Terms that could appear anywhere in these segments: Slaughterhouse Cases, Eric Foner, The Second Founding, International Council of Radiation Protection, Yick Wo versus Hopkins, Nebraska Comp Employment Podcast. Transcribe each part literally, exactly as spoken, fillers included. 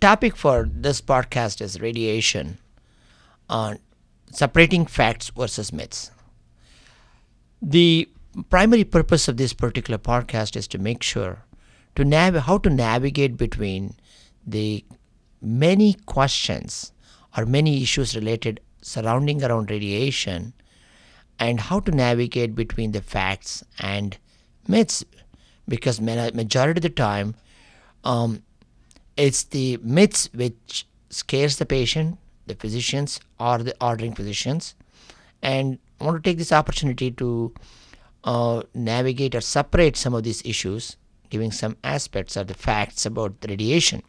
topic for this podcast is radiation, uh, separating facts versus myths. The primary purpose of this particular podcast is to make sure to nav how to navigate between the many questions or many issues related surrounding around radiation and how to navigate between the facts and myths, because majority of the time um, it's the myths which scares the patient, the physicians or the ordering physicians, and I want to take this opportunity to uh, navigate or separate some of these issues, giving some aspects of the facts about the radiation.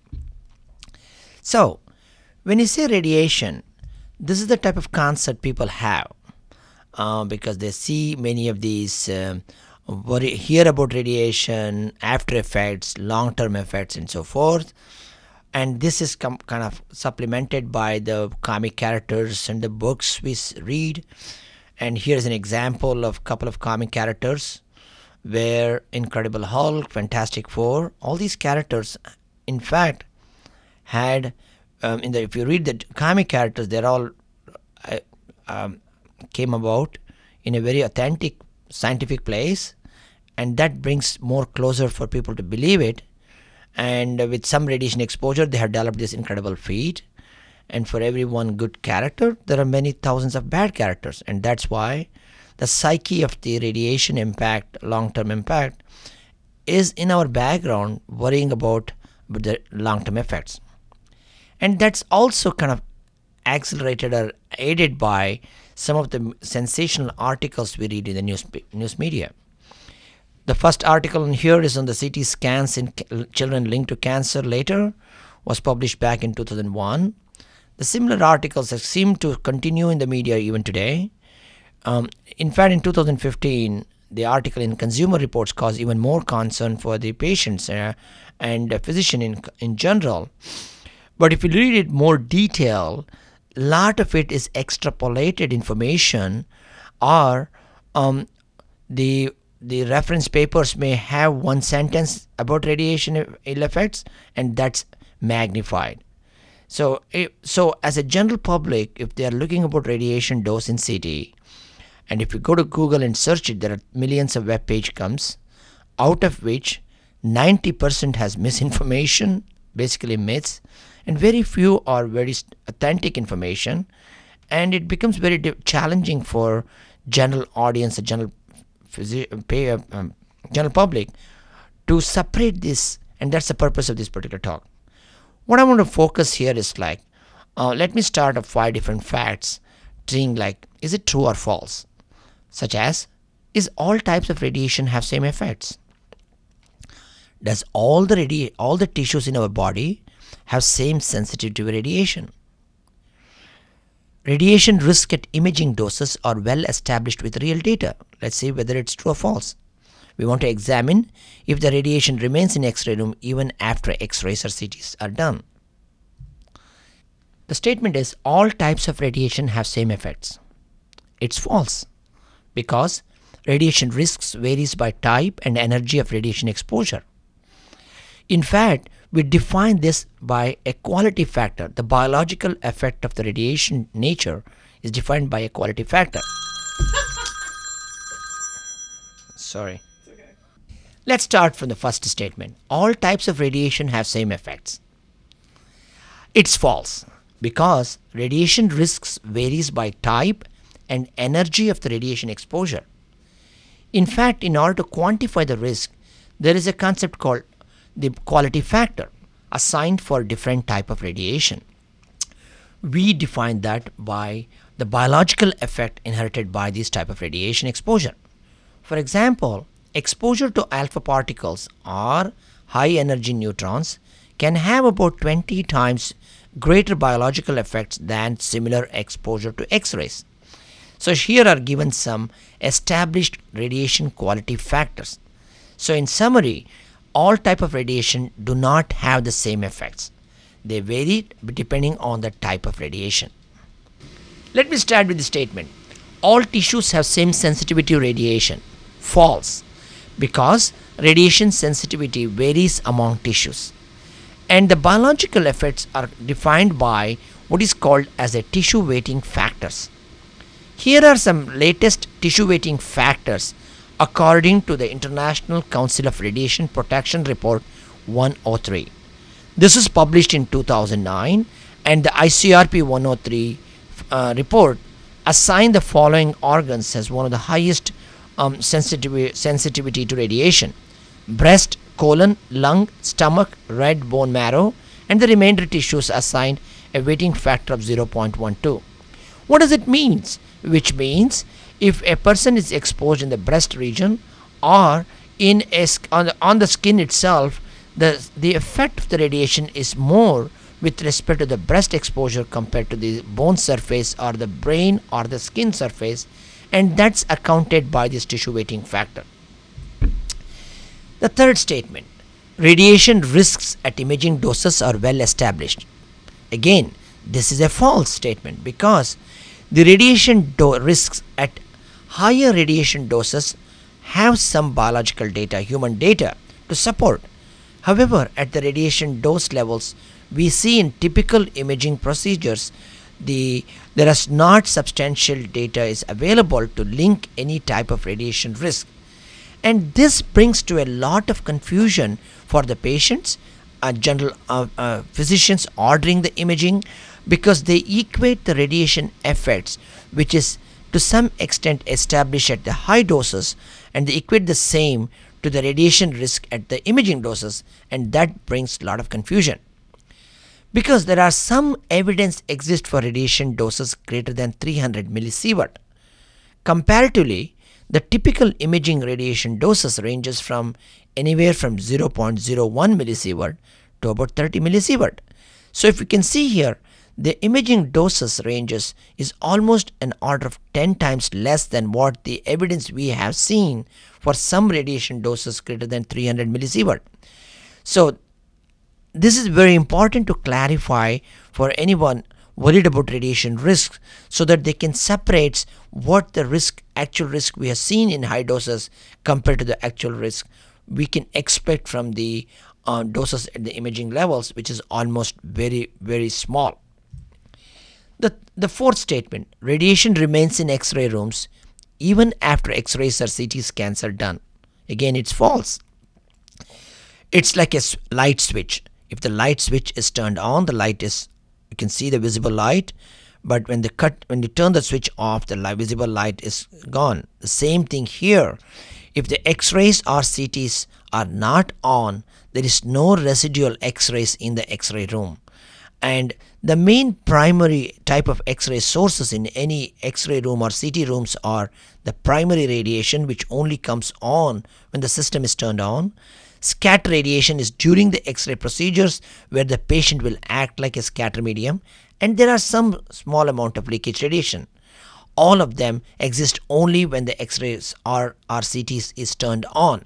So when you say radiation, this is the type of concept people have uh, because they see many of these, uh, hear about radiation, after effects, long-term effects and so forth. And this is com kind of supplemented by the comic characters and the books we read. And here's an example of a couple of comic characters where Incredible Hulk, Fantastic Four, all these characters in fact had, um, in the, if you read the comic characters, they're all uh, um, came about in a very authentic scientific place, and that brings more closer for people to believe it. And with some radiation exposure, they have developed this incredible feat. And for every one good character, there are many thousands of bad characters, and that's why the psyche of the radiation impact, long-term impact, is in our background, worrying about the long-term effects. And that's also kind of accelerated or aided by some of the sensational articles we read in the news, news media. The first article in here is on the C T scans in children linked to cancer later, was published back in two thousand one. The similar articles seem to continue in the media even today. Um, in fact, in two thousand fifteen, the article in Consumer Reports caused even more concern for the patients uh, and uh, physician in, in general. But if you read it more detail, a lot of it is extrapolated information, or um, the the reference papers may have one sentence about radiation ill effects, and that's magnified. So, so as a general public, if they are looking about radiation dose in C T, and if you go to Google and search it, there are millions of web page comes, out of which ninety percent has misinformation, basically myths, and very few are very authentic information. And it becomes very challenging for general audience, the general, um, general public to separate this. And that's the purpose of this particular talk. What I want to focus here is like, uh, let me start off five different facts, seeing like, is it true or false? Such as, is all types of radiation have same effects? Does all the radi all the tissues in our body have same sensitivity to radiation? Radiation risk at imaging doses are well established with real data. Let's see whether it's true or false. We want to examine if the radiation remains in X-ray room even after X-rays or C Ts are done. The statement is all types of radiation have same effects. It's false because radiation risks varies by type and energy of radiation exposure. In fact, we define this by a quality factor. The biological effect of the radiation nature is defined by a quality factor. Sorry. Let's start from the first statement. All types of radiation have same effects. It's false because radiation risks varies by type and energy of the radiation exposure. In fact, in order to quantify the risk, there is a concept called the quality factor assigned for different type of radiation. We define that by the biological effect inherited by this type of radiation exposure. For example, exposure to alpha particles or high energy neutrons can have about twenty times greater biological effects than similar exposure to X-rays. So here are given some established radiation quality factors. So in summary, all type of radiation do not have the same effects. They vary depending on the type of radiation. Let me start with the statement. All tissues have same sensitivity to radiation. False. Because radiation sensitivity varies among tissues. and the biological effects are defined by what is called as a tissue weighting factors. Here are some latest tissue weighting factors according to the International Council of Radiation Protection Report one oh three. This is published in two thousand nine, and the I C R P one oh three uh, report assigned the following organs as one of the highest um, sensitiv- sensitivity to radiation: breast, colon, lung, stomach, red bone marrow, and the remainder tissues assigned a weighting factor of zero point one two. What does it mean? Which means if a person is exposed in the breast region or in a, on, the, on the skin itself, the, the effect of the radiation is more with respect to the breast exposure compared to the bone surface or the brain or the skin surface, and that's accounted by this tissue weighting factor. The third statement, radiation risks at imaging doses are well established. Again, this is a false statement because the radiation do risks at higher radiation doses have some biological data, human data, to support. However, at the radiation dose levels we see in typical imaging procedures, the there is not substantial data is available to link any type of radiation risk. And this brings to a lot of confusion for the patients, uh, general uh, uh, physicians ordering the imaging, because they equate the radiation effects, which is to some extent established at the high doses, and they equate the same to the radiation risk at the imaging doses, and that brings a lot of confusion. Because there are some evidence exists for radiation doses greater than three hundred millisievert. Comparatively, the typical imaging radiation doses ranges from anywhere from zero point zero one millisievert to about thirty millisievert. So if you can see here, the imaging doses ranges is almost an order of ten times less than what the evidence we have seen for some radiation doses greater than three hundred millisievert. So this is very important to clarify for anyone worried about radiation risks, so that they can separate what the risk, actual risk we have seen in high doses compared to the actual risk we can expect from the uh, doses at the imaging levels, which is almost very, very small. The, the fourth statement, radiation remains in X-ray rooms even after X-rays or C T scans are done. Again, it's false. It's like a light switch. If the light switch is turned on, the light is, you can see the visible light, but when the cut when you turn the switch off, the light, visible light is gone. The same thing here. If the X-rays or C Ts are not on, there is no residual X-rays in the X-ray room. And the main primary type of X-ray sources in any X-ray room or C T rooms are the primary radiation, which only comes on when the system is turned on. Scatter radiation is during the X-ray procedures, where the patient will act like a scatter medium, and there are some small amount of leakage radiation. All of them exist only when the X-rays or C Ts is turned on.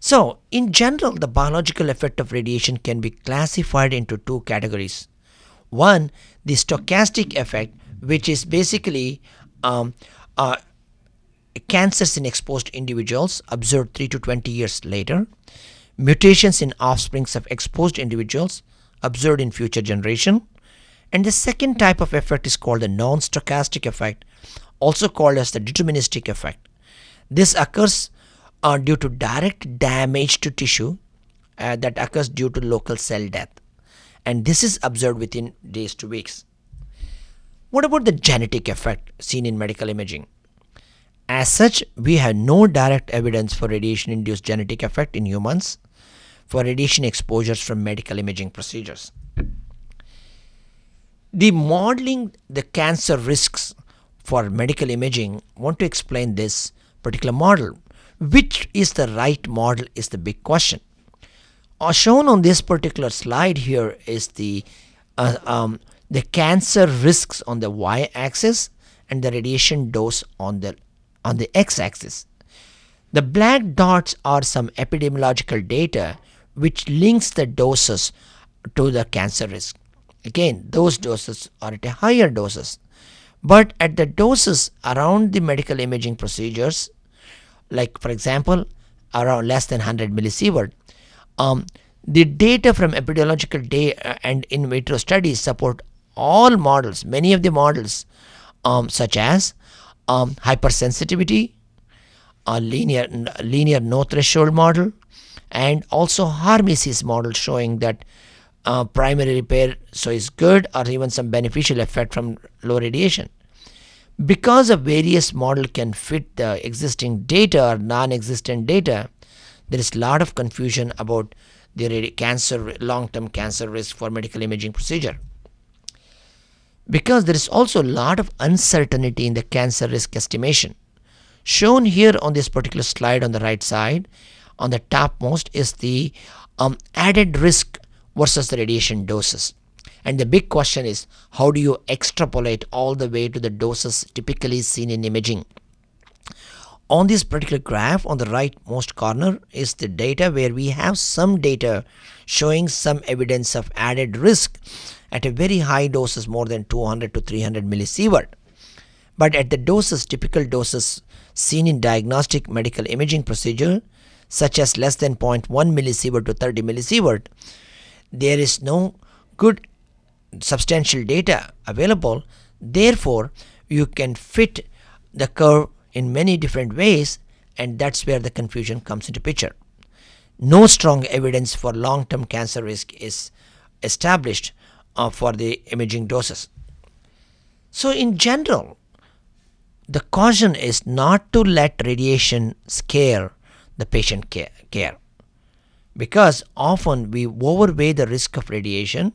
So, in general, the biological effect of radiation can be classified into two categories. One, the stochastic effect, which is basically um, uh, cancers in exposed individuals observed three to twenty years later, mutations in offsprings of exposed individuals observed in future generation, and the second type of effect is called the non-stochastic effect, also called as the deterministic effect. This occurs uh, due to direct damage to tissue uh, that occurs due to local cell death, and this is observed within days to weeks. What about the genetic effect seen in medical imaging? As such, we have no direct evidence for radiation-induced genetic effect in humans for radiation exposures from medical imaging procedures. The modeling the cancer risks for medical imaging, I want to explain this particular model. Which is the right model is the big question. As shown on this particular slide here is the, uh, um, the cancer risks on the y-axis and the radiation dose on the on the x-axis. The black dots are some epidemiological data which links the doses to the cancer risk. Again, those doses are at a higher doses, but at the doses around the medical imaging procedures, like for example around less than one hundred millisievert, um, The data from epidemiological day and in vitro studies support all models, many of the models, um, such as um, hypersensitivity, a linear, linear no threshold model, and also hormesis model showing that uh, primary repair so is good or even some beneficial effect from low radiation. Because a various model can fit the existing data or non-existent data, there is a lot of confusion about the cancer, long-term cancer risk for medical imaging procedure. Because there is also a lot of uncertainty in the cancer risk estimation. Shown here on this particular slide on the right side, on the topmost is the um, added risk versus the radiation doses. And the big question is, how do you extrapolate all the way to the doses typically seen in imaging? On this particular graph, on the rightmost corner is the data where we have some data showing some evidence of added risk at a very high doses, more than two hundred to three hundred millisievert. But at the doses, typical doses seen in diagnostic medical imaging procedure, such as less than zero point one millisievert to thirty millisievert, there is no good substantial data available. Therefore, you can fit the curve in many different ways, and that's where the confusion comes into picture. No strong evidence for long-term cancer risk is established uh, for the imaging doses. So in general, the caution is not to let radiation scare the patient care, care because often we overweigh the risk of radiation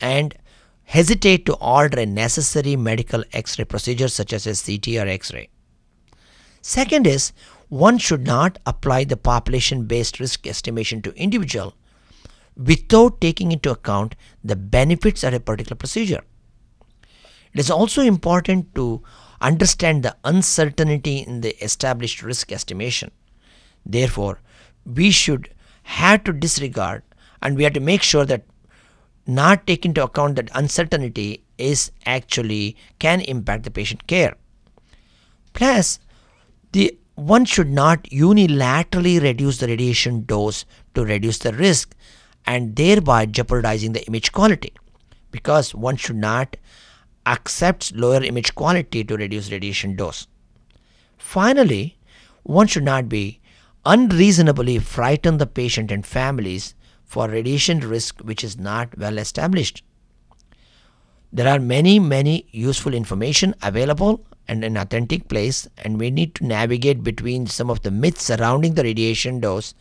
and hesitate to order a necessary medical X-ray procedure such as a C T or X-ray. Second is, one should not apply the population-based risk estimation to individual without taking into account the benefits of a particular procedure. It is also important to understand the uncertainty in the established risk estimation. Therefore, we should have to disregard, and we have to make sure that not taking into account that uncertainty is actually can impact the patient care. Plus, the one should not unilaterally reduce the radiation dose to reduce the risk and thereby jeopardizing the image quality, because one should not accept lower image quality to reduce radiation dose. Finally, one should not be unreasonably frighten the patient and families for radiation risk which is not well established. There are many, many useful information available and an authentic place, and we need to navigate between some of the myths surrounding the radiation dose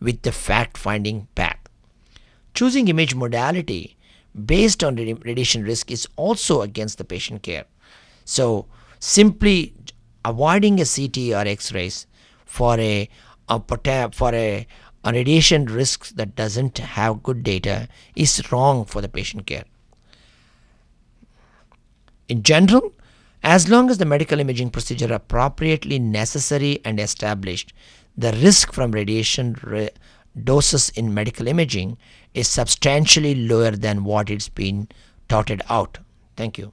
with the fact-finding path. Choosing image modality based on radiation risk is also against the patient care. So simply avoiding a C T or X-rays for a, a for a A radiation risk that doesn't have good data is wrong for the patient care. In general, as long as the medical imaging procedure appropriately necessary and established, the risk from radiation re doses in medical imaging is substantially lower than what it's been touted out. Thank you.